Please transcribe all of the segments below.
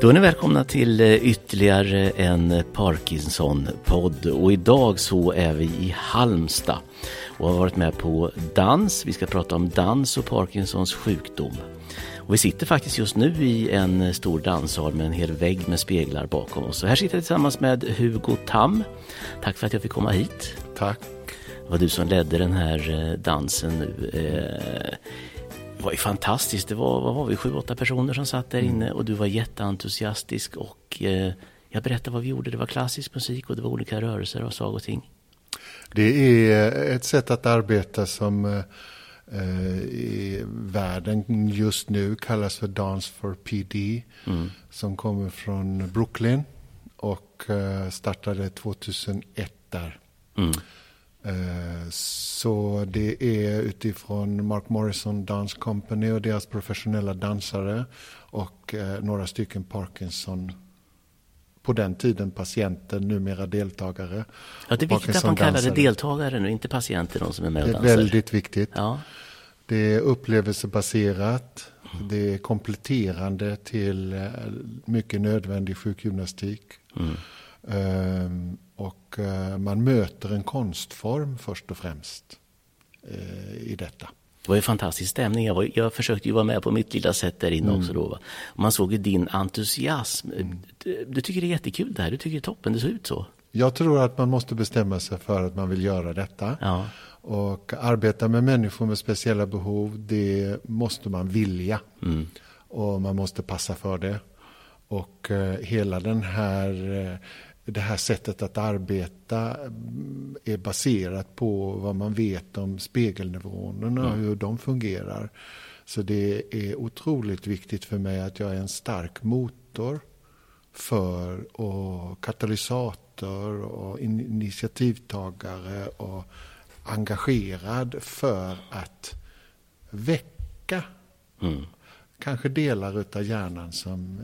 Då är ni välkomna till ytterligare en Parkinson-podd, och idag så är vi i Halmstad och har varit med på dans. Vi ska prata om dans och Parkinsons sjukdom. Och vi sitter faktiskt just nu i en stor danssal med en hel vägg med speglar bakom oss. Så här sitter jag tillsammans med Hugo Tam. Tack för att jag fick komma hit. Tack. Det var du som ledde den här dansen nu. Det var ju fantastiskt. Det var, vad var vi, 7-8 personer som satt där inne, och du var jätteentusiastisk, och jag berättade vad vi gjorde. Det var klassisk musik och det var olika rörelser och saker och ting. Det är ett sätt att arbeta som i världen just nu kallas för Dance for PD, som kommer från Brooklyn och startade 2001 där. Mm. Så det är utifrån Mark Morrison Dance Company och deras professionella dansare och några stycken Parkinson, på den tiden patienter, numera deltagare. Ja, det är viktigt att man kallar det deltagare nu, inte patienter, de som är med och dansar. Det är väldigt viktigt. Ja. Det är upplevelsebaserat, det är kompletterande till mycket nödvändig sjukgymnastik. Mm. Och man möter en konstform först och främst i detta. Det var ju fantastisk stämning. Jag försökte ju vara med på mitt lilla sätt där inne också då. Va? Man såg ju din entusiasm. Du tycker det är jättekul det här. Du tycker det är toppen. Det ser ut så. Jag tror att man måste bestämma sig för att man vill göra detta. Ja. Och arbeta med människor med speciella behov, det måste man vilja. Mm. Och man måste passa för det. Och hela den här... Det här sättet att arbeta är baserat på vad man vet om spegelneuronerna och hur de fungerar. Så det är otroligt viktigt för mig att jag är en stark motor för, och katalysator och initiativtagare och engagerad för att väcka kanske delar av hjärnan som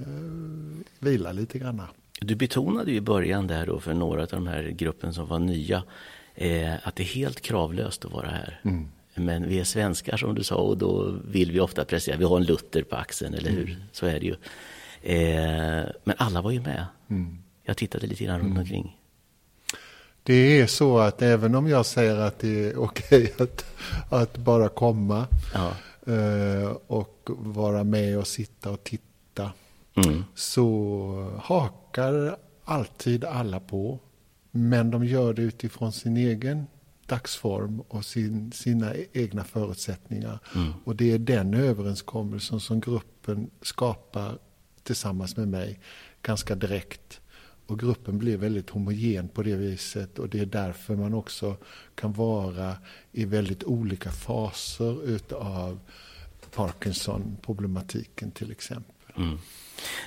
vilar lite grann. Du betonade ju i början där då för några av de här gruppen som var nya att det är helt kravlöst att vara här. Mm. Men vi är svenskar som du sa, och då vill vi ofta prestera. Vi har en Luther på axeln, eller hur? Så är det ju. Men alla var ju med. Mm. Jag tittade lite grann runt omkring. Det är så att även om jag säger att det är okej att bara komma och vara med och sitta och titta, så hakar alltid alla på, men de gör det utifrån sin egen dagsform och sina egna förutsättningar, och det är den överenskommelsen som gruppen skapar tillsammans med mig ganska direkt, och gruppen blir väldigt homogen på det viset, och det är därför man också kan vara i väldigt olika faser utav Parkinson-problematiken till exempel. Mm.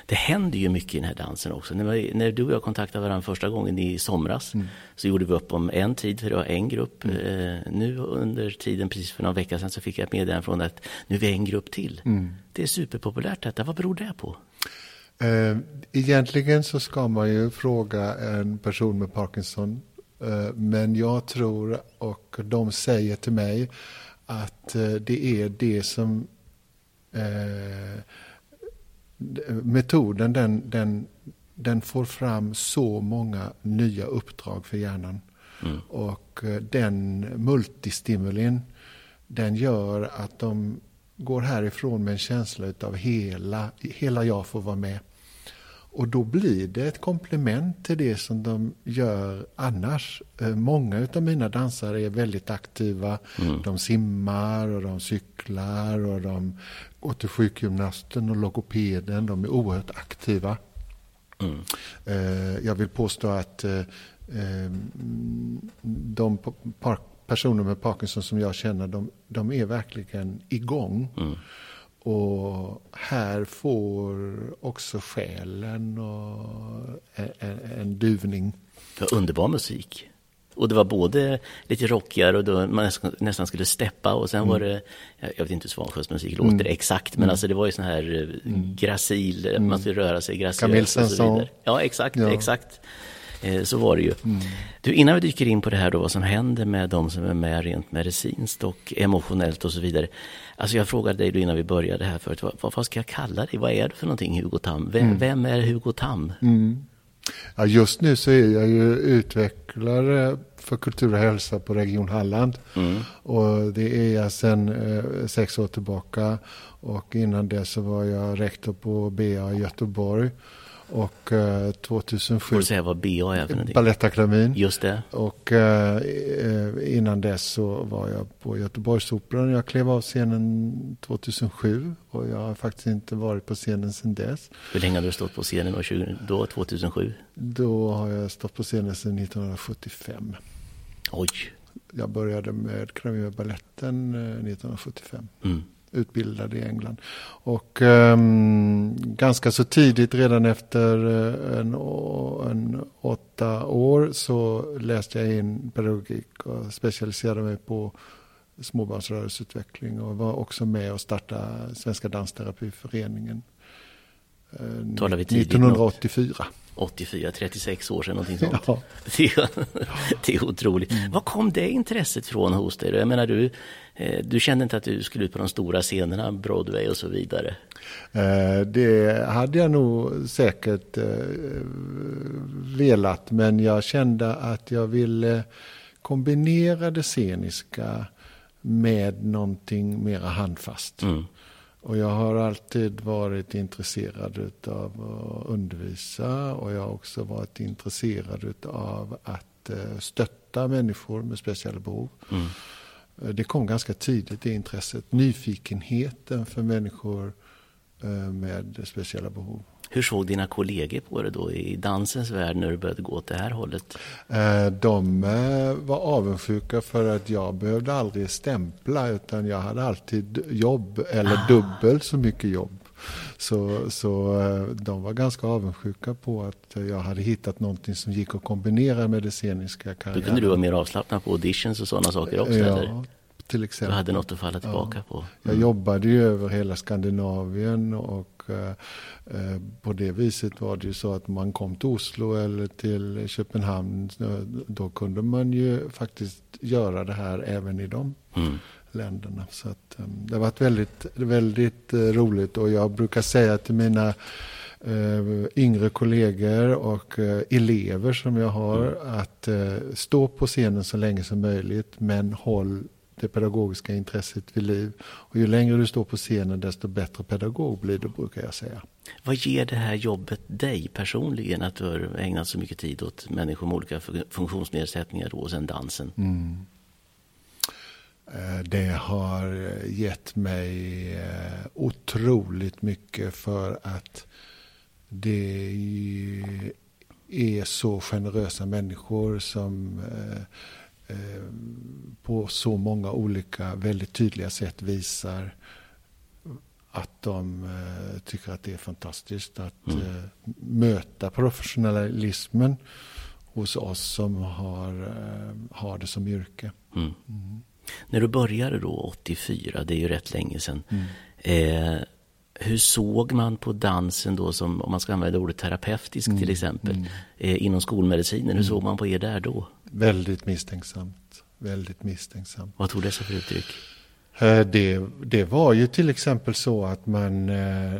Det händer ju mycket i den här dansen också. När du och jag kontaktade varandra första gången i somras, så gjorde vi upp om en tid för det var en grupp. Nu under tiden, precis för någon vecka sedan, så fick jag ett meddelande från att nu är vi en grupp till. Det är superpopulärt detta. Vad beror det på? Egentligen så ska man ju fråga en person med Parkinson, men jag tror, och de säger till mig, att det är det som... metoden den får fram så många nya uppdrag för hjärnan, och den multistimulin, den gör att de går härifrån med en känsla utav hela jag får vara med, och då blir det ett komplement till det som de gör annars. Många utav mina dansare är väldigt aktiva. De simmar och de cyklar och de går till sjukgymnasten och logopeden. De är oerhört aktiva. Mm. Jag vill påstå att de personer med Parkinson som jag känner, de är verkligen igång. Mm. Och här får också själen och en duvning. För underbar musik. Och det var både lite rockigare och då man nästan skulle steppa. Och sen var det, jag vet inte hur Svansjös musik låter exakt. Men alltså det var ju sån här gracil, man skulle röra sig graciöst och så vidare. Ja, exakt, ja. Exakt. Så var det ju. Mm. Du, innan vi dyker in på det här då, vad som händer med de som är med rent medicinskt och emotionellt och så vidare. Alltså jag frågade dig då innan vi började här förut, vad ska jag kalla dig? Vad är du för någonting, Hugo Tam? Vem är Hugo Tam? Mm. Ja, just nu så är jag ju utvecklare för kultur och hälsa på Region Halland. Mm. Och det är jag sedan 6 år tillbaka. Och innan det så var jag rektor på BA i Göteborg. Och 2007... Får du säga vad BA är för någonting? Balettakademin. Just det. Och innan dess så var jag på Göteborgsoperan. Jag klev av scenen 2007 och jag har faktiskt inte varit på scenen sedan dess. Hur länge har du stått på scenen då, 2007? Då har jag stått på scenen sedan 1975. Oj! Jag började med Kramé balletten 1975. Mm. Utbildad i England. Och ganska så tidigt, redan efter en 8 år, så läste jag in pedagogik och specialiserade mig på småbarnsrörelseutveckling och var också med och startade Svenska dansterapiföreningen 1984. 84, 36 år sedan, någonting sånt. Ja. Det är otroligt. Mm. Var kom det intresset från hos dig? Jag menar, du kände inte att du skulle ut på de stora scenerna, Broadway och så vidare? Det hade jag nog säkert velat, men jag kände att jag ville kombinera det sceniska med någonting mera handfast. Mm. Och jag har alltid varit intresserad av att undervisa och jag har också varit intresserad av att stötta människor med speciella behov. Mm. Det kom ganska tidigt, det intresset, nyfikenheten för människor med speciella behov. Hur såg dina kollegor på det då i dansens värld när du började gå åt det här hållet? De var avundsjuka för att jag behövde aldrig stämpla, utan jag hade alltid jobb eller dubbelt så mycket jobb. Så de var ganska avundsjuka på att jag hade hittat någonting som gick att kombinera med det sceniska karriären. Då kunde du vara mer avslappnad på auditions och sådana saker också, ja. Eller? Till exempel. Du hade något att falla tillbaka på. Mm. Jag jobbade ju över hela Skandinavien och på det viset var det ju så att man kom till Oslo eller till Köpenhamn, då kunde man ju faktiskt göra det här även i de länderna. Så att, det har varit väldigt, väldigt roligt, och jag brukar säga till mina yngre kollegor och elever som jag har att stå på scenen så länge som möjligt, men håll det pedagogiska intresset vid liv. Och ju längre du står på scenen, desto bättre pedagog blir du, brukar jag säga. Vad ger det här jobbet dig personligen, att du har ägnat så mycket tid åt människor med olika funktionsnedsättningar och sen dansen? Mm. Det har gett mig otroligt mycket, för att det är så generösa människor som på så många olika väldigt tydliga sätt visar att de tycker att det är fantastiskt att möta professionalismen hos oss som har det som yrke. Mm. Mm. När du började då 84, det är ju rätt länge sedan, hur såg man på dansen då, som, om man ska använda ordet terapeutisk till exempel, inom skolmedicinen, hur såg man på er där då? Väldigt misstänksamt, väldigt misstänksamt. Vad tog det sig för uttryck? Det var ju till exempel så att man,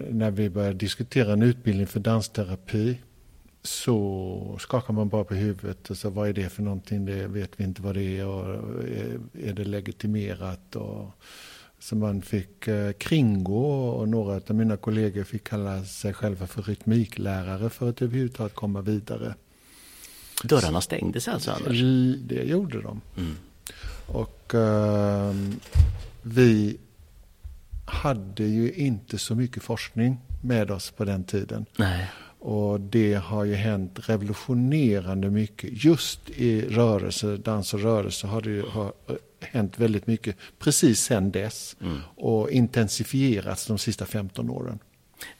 när vi började diskutera en utbildning för dansterapi, så skakar man bara på huvudet och så, vad är det för någonting, det vet vi inte vad det är, och är det legitimerat? Och så man fick kringgå, och några av mina kollegor fick kalla sig själva för rytmiklärare för att överhuvudtaget komma vidare. Dörrarna stängdes alltså annars? Det gjorde de. Mm. Och vi hade ju inte så mycket forskning med oss på den tiden. Nej. Och det har ju hänt revolutionerande mycket. Just i rörelse, dans och rörelse har det ju hänt väldigt mycket precis sedan dess. Mm. Och intensifierats de sista 15 åren.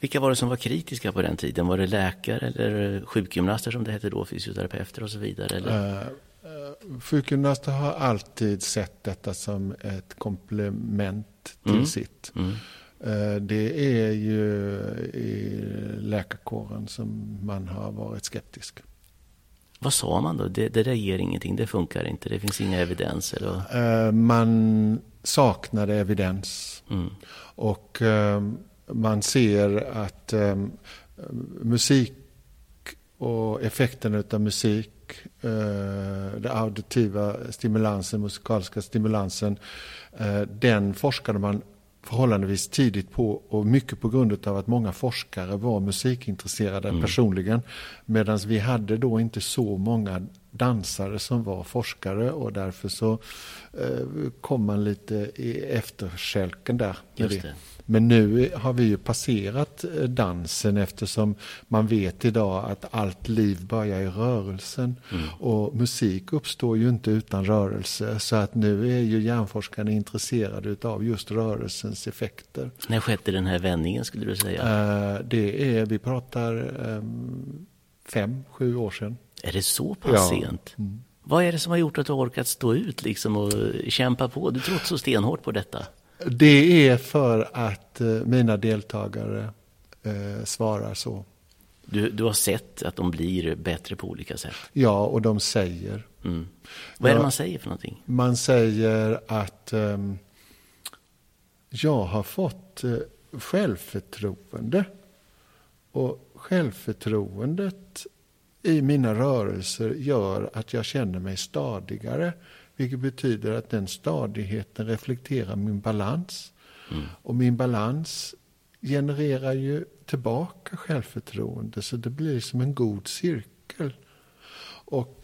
Vilka var det som var kritiska på den tiden? Var det läkare eller sjukgymnaster som det hette då, fysioterapeuter och så vidare? Eller? Sjukgymnaster har alltid sett detta som ett komplement till sitt. Mm. Det är ju i läkarkåren som man har varit skeptisk. Vad sa man då? Det där ger ingenting, det funkar inte, det finns inga evidens? Eller? Man saknade evidens. Mm. Och man ser att musik och effekten utav musik, den auditiva stimulansen, musikaliska stimulansen, den forskade man förhållandevis tidigt på, och mycket på grund av att många forskare var musikintresserade personligen, medan vi hade då inte så många dansare som var forskare, och därför så kom man lite i efterskälken där. Just det. Men nu har vi ju passerat dansen, eftersom man vet idag att allt liv börjar i rörelsen, och musik uppstår ju inte utan rörelse, så att nu är ju hjärnforskarna intresserade utav just rörelsens effekter. När skedde den här vändningen, skulle du säga? Vi pratar 5-7 år sedan. Är det så pass sent? Mm. Vad är det som har gjort att du har orkat stå ut liksom och kämpa på? Du trott så stenhårt på detta. Det är för att mina deltagare svarar så. Du har sett att de blir bättre på olika sätt? Ja, och de säger. Mm. Vad är det man säger för någonting? Man säger att jag har fått självförtroende. Och självförtroendet i mina rörelser gör att jag känner mig stadigare. Vilket betyder att den stadigheten reflekterar min balans. Mm. Och min balans genererar ju tillbaka självförtroende. Så det blir som en god cirkel. Och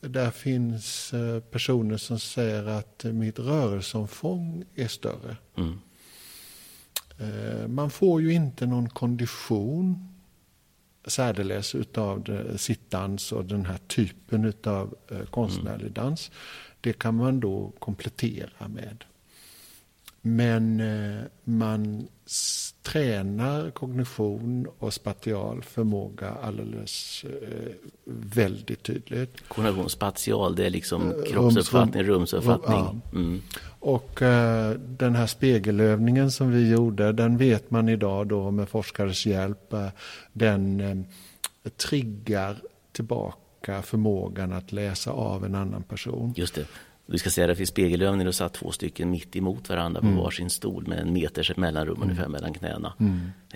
där finns personer som säger att mitt rörelseomfång är större. Mm. Man får ju inte någon kondition, särdeles utav sittdans och den här typen utav konstnärlig dans. Det kan man då komplettera med. Men man tränar kognition och spatial förmåga alldeles väldigt tydligt. Kognition, spatial, det är liksom kroppsuppfattning, rumsuppfattning. Ja. Mm. Och den här spegelövningen som vi gjorde, den vet man idag då med forskares hjälp, den triggar tillbaka förmågan att läsa av en annan person. Just det. Vi ska säga att det finns spegelövningar och satt 2 stycken mitt emot varandra på varsin stol med en meters mellanrum ungefär mellan knäna.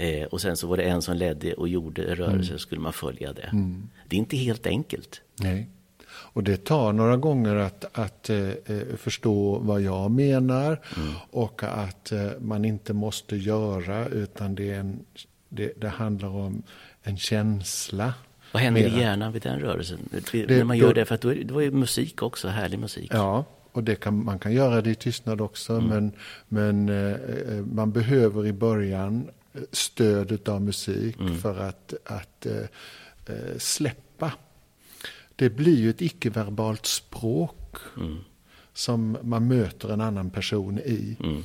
Mm. Och sen så var det en som ledde och gjorde rörelser, skulle man följa det. Mm. Det är inte helt enkelt. Nej. Och det tar några gånger att förstå vad jag menar, och att man inte måste göra, utan det handlar om en känsla. Vad händer i hjärnan vid den rörelsen? När man gör det, för att då är musik också, härlig musik. Ja, och det man kan göra det i tystnad också. Men man behöver i början stöd av musik för att släppa. Det blir ju ett icke-verbalt språk som man möter en annan person i. Mm.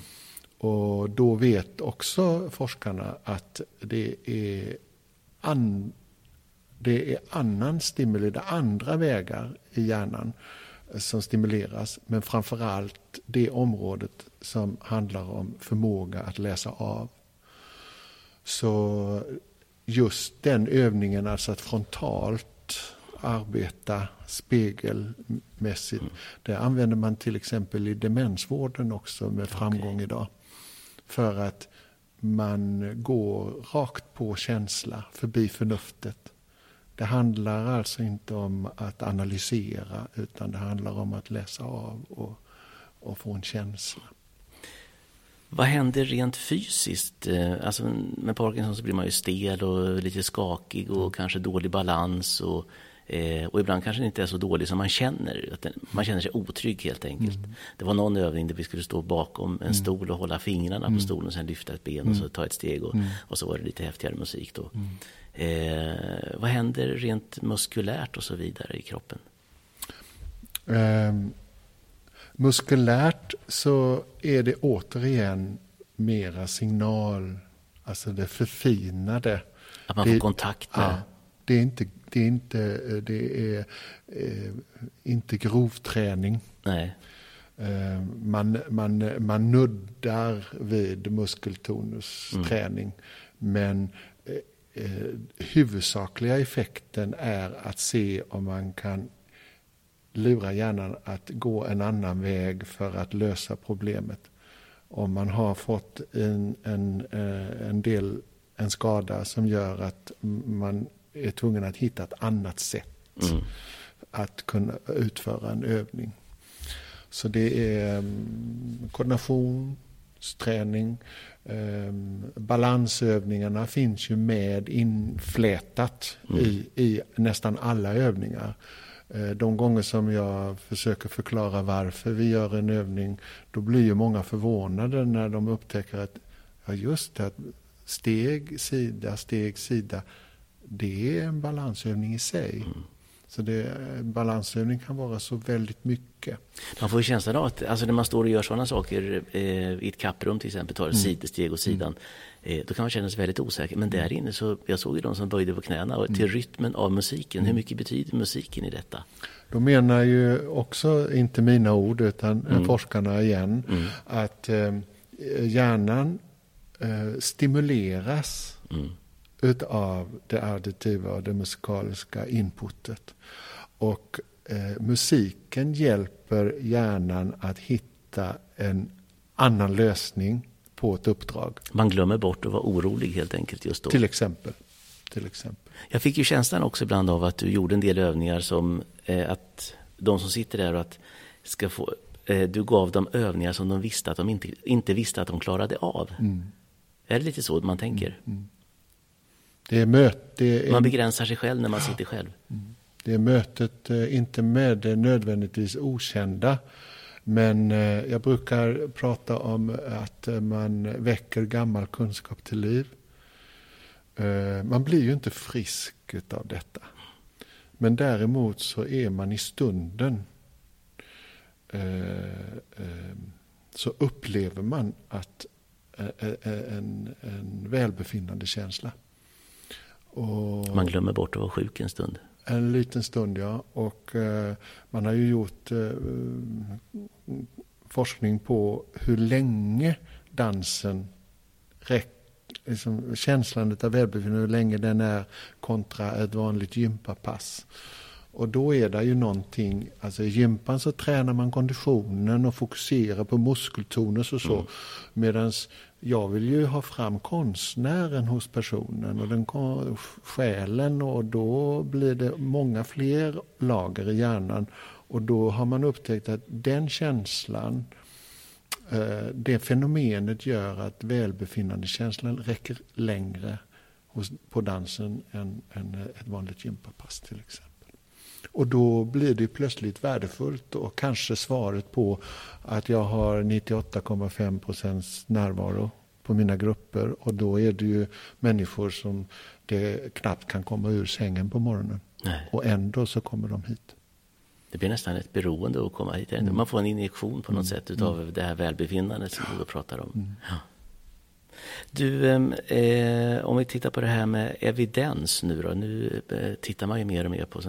Och då vet också forskarna att det är annan stimuli, det är andra vägar i hjärnan som stimuleras, men framförallt det området som handlar om förmåga att läsa av. Så just den övningen, alltså att frontalt arbeta spegelmässigt, det använder man till exempel i demensvården också med framgång idag. För att man går rakt på känsla, förbi förnuftet. Det handlar alltså inte om att analysera, utan det handlar om att läsa av och få en känsla. Vad händer rent fysiskt? Alltså med Parkinson så blir man ju stel och lite skakig och kanske dålig balans och Och ibland kanske den inte är så dålig som man känner. Att man känner sig otrygg helt enkelt. Mm. Det var någon övning där vi skulle stå bakom en stol och hålla fingrarna på stolen och sen lyfta ett ben och så ta ett steg. Och så var det lite häftigare musik då. Vad händer rent muskulärt och så vidare i kroppen? Muskulärt så är det återigen mera signal, alltså det förfinade. Att man får kontakt med. Ja, det är inte grov träning. Nej. Man nuddar vid muskeltonusträning, men huvudsakliga effekten är att se om man kan lura hjärnan att gå en annan väg för att lösa problemet. Om man har fått en skada som gör att man är tvungen att hitta ett annat sätt att kunna utföra en övning. Så det är koordinationsträning. Balansövningarna finns ju med inflätat i nästan alla övningar. De gånger som jag försöker förklara varför vi gör en övning, då blir ju många förvånade när de upptäcker att att steg, sida, det är en balansövning i sig. Så balansövning kan vara så väldigt mycket. Man får ju känslan av att alltså när man står och gör sådana saker i ett kapprum till exempel, tar sidosteg och sidan, då kan man känna sig väldigt osäker. Men där inne så, jag såg ju de som böjde på knäna och till rytmen av musiken. Hur mycket betyder musiken i detta? De menar ju också, inte mina ord utan forskarna igen, att hjärnan stimuleras utav det additiva och det musikaliska inputet. Och musiken hjälper hjärnan att hitta en annan lösning på ett uppdrag. Man glömmer bort att vara orolig helt enkelt just då. Till exempel. Jag fick ju känslan också ibland av att du gjorde en del övningar som att de som sitter där och att ska få, du gav dem övningar som de visste att de inte visste att de klarade av. Är det lite så man tänker? Det är man begränsar sig själv när man sitter själv. Det är mötet, inte med det nödvändigtvis okända. Men jag brukar prata om att man väcker gammal kunskap till liv. Man blir ju inte frisk av detta. Men däremot så är man i stunden. Så upplever man att en välbefinnande känsla. Och man glömmer bort att vara sjuk en stund. En liten stund, ja. Och man har ju gjort forskning på hur länge dansen känslan av välbefinnande, hur länge den är kontra ett vanligt gympapass. Och då är det ju någonting, alltså i gympan så tränar man konditionen och fokuserar på muskeltonus och så. Medan jag vill ju ha fram konstnären hos personen och själen, och då blir det många fler lager i hjärnan. Och då har man upptäckt att den känslan, det fenomenet gör att välbefinnande känslan räcker längre på dansen än ett vanligt gympapass till exempel. Och då blir det plötsligt värdefullt och kanske svaret på att jag har 98,5% närvaro på mina grupper. Och då är det ju människor som det knappt kan komma ur sängen på morgonen. Nej. Och ändå så kommer de hit. Det blir nästan ett beroende att komma hit. Man får en injektion på något sätt utav det här välbefinnandet som du pratar om. Ja. Du, om vi tittar på det här med evidens nu då. Nu tittar man ju mer och mer på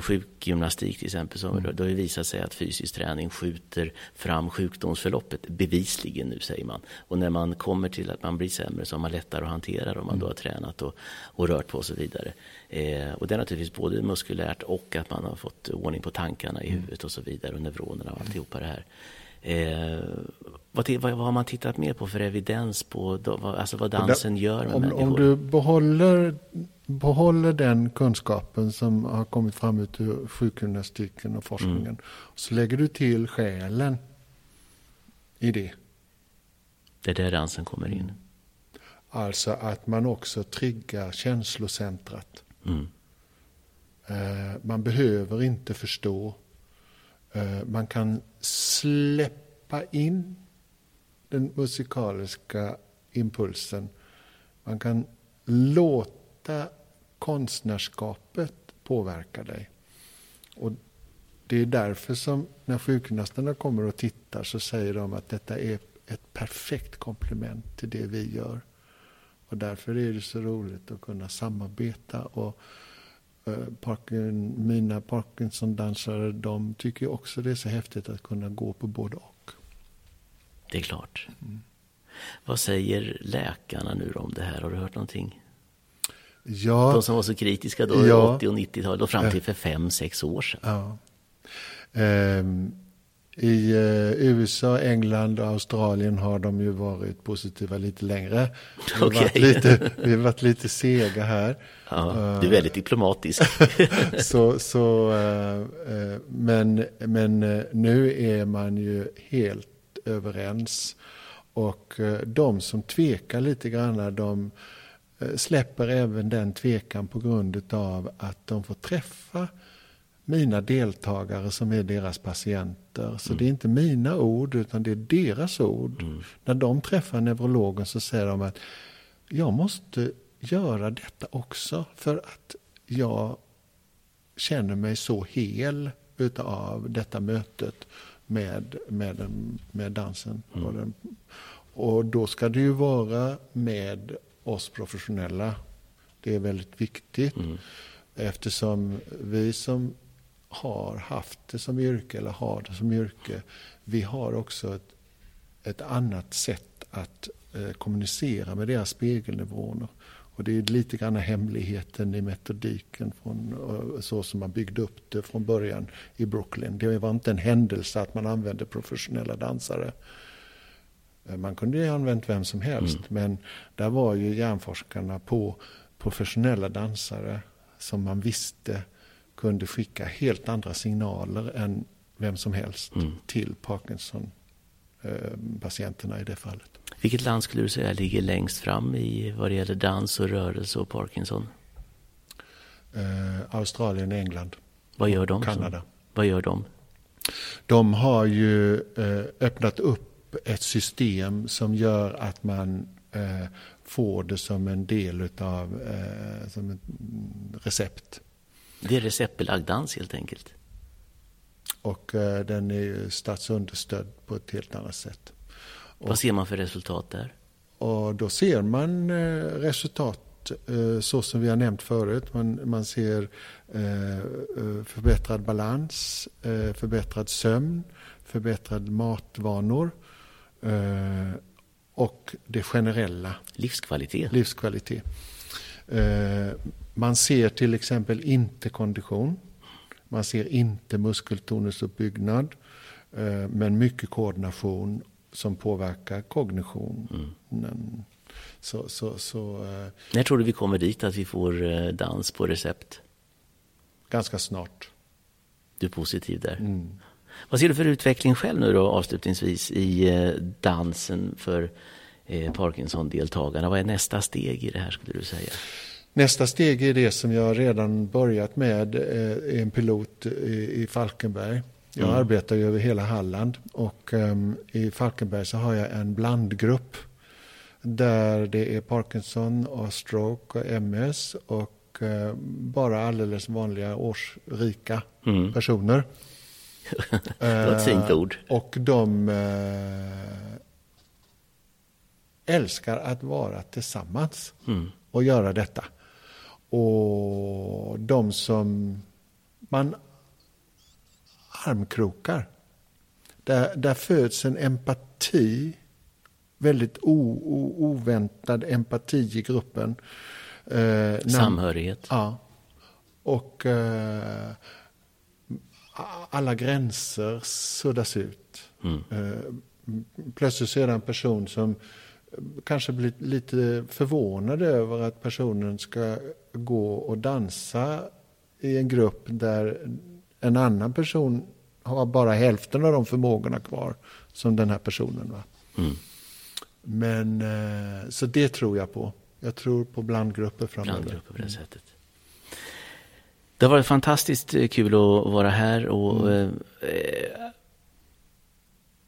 sjukgymnastik till exempel. Då har ju visat sig att fysisk träning skjuter fram sjukdomsförloppet bevisligen nu, säger man. Och när man kommer till att man blir sämre så har man lättare att hantera om man då har tränat och rört på och så vidare. Och det är naturligtvis både muskulärt och att man har fått ordning på tankarna i huvudet och så vidare och neuronerna och alltihopa det här. Vad har man tittat mer på för evidens på vad dansen gör med människor? Om du behåller den kunskapen som har kommit fram ut ur sjukgymnastiken och forskningen, så lägger du till själen i det. Det är där dansen kommer in. Alltså att man också triggar känslocentrat. Man behöver inte förstå. Man kan släppa in den musikaliska impulsen. Man kan låta konstnärskapet påverka dig. Och det är därför som när sjukgymnasterna kommer och tittar så säger de att detta är ett perfekt komplement till det vi gör. Och därför är det så roligt att kunna samarbeta. Och mina Parkinson-dansare, de tycker också det är så häftigt att kunna gå på både och. Det är klart. Mm. Vad säger läkarna nu om det här? Har du hört någonting? Ja. De som var så kritiska då, ja. 80- och 90-talet och fram till för 5-6 år sedan. Ja. I USA, England och Australien har de ju varit positiva lite längre. Vi har varit lite sega här. Ja, du är väldigt diplomatisk. Men nu är man ju helt överens. Och de som tvekar lite grann, de släpper även den tvekan på grund av att de får träffa mina deltagare som är deras patienter. Så det är inte mina ord utan det är deras ord. Mm. När de träffar neurologen så säger de att jag måste göra detta också för att jag känner mig så hel utav detta mötet med dansen. Mm. Och då ska det ju vara med oss professionella. Det är väldigt viktigt. Mm. Eftersom vi som har haft det som yrke eller har det som yrke, vi har också ett annat sätt att kommunicera med deras spegelnivåer. Och det är lite grann hemligheten i metodiken så som man byggde upp det från början i Brooklyn. Det var inte en händelse att man använde professionella dansare. Man kunde ju använt vem som helst, men där var ju hjärnforskarna på professionella dansare som man visste kunde skicka helt andra signaler än vem som helst till Parkinson-patienterna i det fallet. Vilket land skulle du säga ligger längst fram i vad det gäller dans och rörelse och Parkinson? Australien och England. Vad gör de? Kanada. Vad gör de? De har ju öppnat upp ett system som gör att man får det som en del av som ett recept. Det är receptbelagd dans helt enkelt. Och den är ju statsunderstödd på ett helt annat sätt. Vad ser man för resultat där? Och då ser man resultat så som vi har nämnt förut. Man ser förbättrad balans, förbättrad sömn, förbättrad matvanor och det generella. Livskvalitet. Man ser till exempel inte kondition. Man ser inte muskeltonusuppbyggnad. Men mycket koordination som påverkar kognitionen. Mm. När tror du vi kommer dit att vi får dans på recept? Ganska snart. Du är positiv där. Mm. Vad ser du för utveckling själv nu då avslutningsvis i dansen för Parkinson-deltagarna? Vad är nästa steg i det här skulle du säga? Nästa steg är det som jag redan börjat med, en pilot i Falkenberg. Jag arbetar ju över hela Halland och i Falkenberg så har jag en blandgrupp där det är Parkinson och stroke och MS och bara alldeles vanliga årsrika personer. Det var ett fint ord. Och de älskar att vara tillsammans och göra detta. Och de som man armkrokar, där föds en empati, väldigt oväntad empati i gruppen. Samhörighet. Ja. Och alla gränser suddas ut. Plötsligt är det en person som kanske blir lite förvånad över att personen ska gå och dansa i en grupp där en annan person har bara hälften av de förmågorna kvar som den här personen. Va? Mm. Men så det tror jag på. Jag tror på blandgrupper framöver. Blandgrupper på det sättet. Det har varit fantastiskt kul att vara här och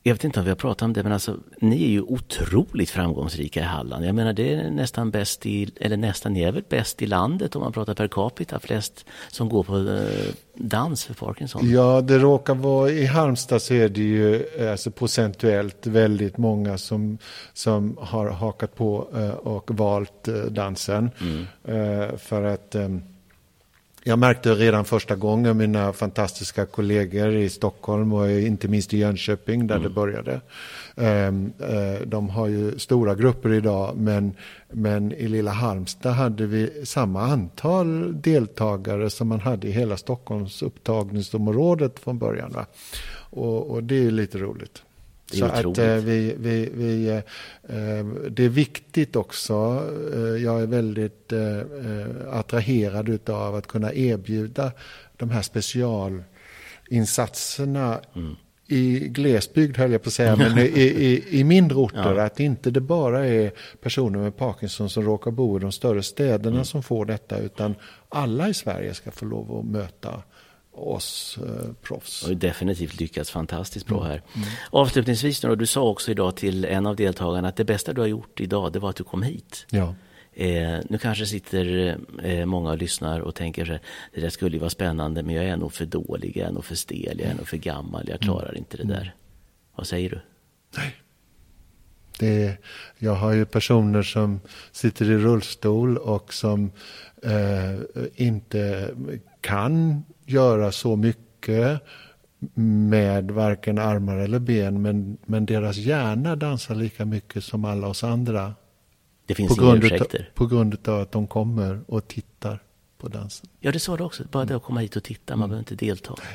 jag vet inte om vi har pratat om det, men alltså, ni är ju otroligt framgångsrika i Halland. Jag menar, det är nästan bäst ni är väl bäst i landet om man pratar per capita, flest som går på dans för Parkinson. Ja, det råkar vara, i Halmstad så är det ju alltså procentuellt väldigt många som har hakat på och valt dansen. För att... Jag märkte redan första gången mina fantastiska kollegor i Stockholm och inte minst i Jönköping där det började. De har ju stora grupper idag, men i lilla Halmstad hade vi samma antal deltagare som man hade i hela Stockholms upptagningsområdet från början. Va? Och det är lite roligt. Så att det är viktigt också. Jag är väldigt attraherad utav att kunna erbjuda de här specialinsatserna i glesbygd, höll jag på att säga, men i mindre orter. Ja. Att inte det bara är personer med Parkinson som råkar bo i de större städerna som får detta, utan alla i Sverige ska få lov att möta oss proffs. Och definitivt lyckats fantastiskt bra här. Avslutningsvis, du sa också idag till en av deltagarna att det bästa du har gjort idag, det var att du kom hit. Ja. Nu kanske sitter många och lyssnar och tänker, det där skulle ju vara spännande, men jag är nog för dålig, jag är nog för stel, jag är nog för gammal, jag klarar inte det där. Vad säger du? Nej. Jag har ju personer som sitter i rullstol och som inte kan göra så mycket med varken armar eller ben, men deras hjärna dansar lika mycket som alla oss andra. Det finns inga ursäkter. På grund av att de kommer och tittar på dansen. Ja, det sa du också. Bara det att komma hit och titta, man behöver inte delta. Nej.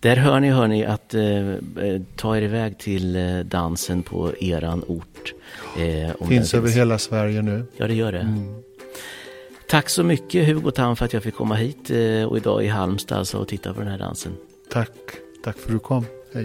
Där hör ni att ta er iväg till dansen på eran ort. Finns över hela Sverige nu. Ja, det gör det. Tack så mycket, Hugo Tam, för att jag fick komma hit och idag i Halmstad alltså, och titta på den här dansen. Tack för att du kom. Hej.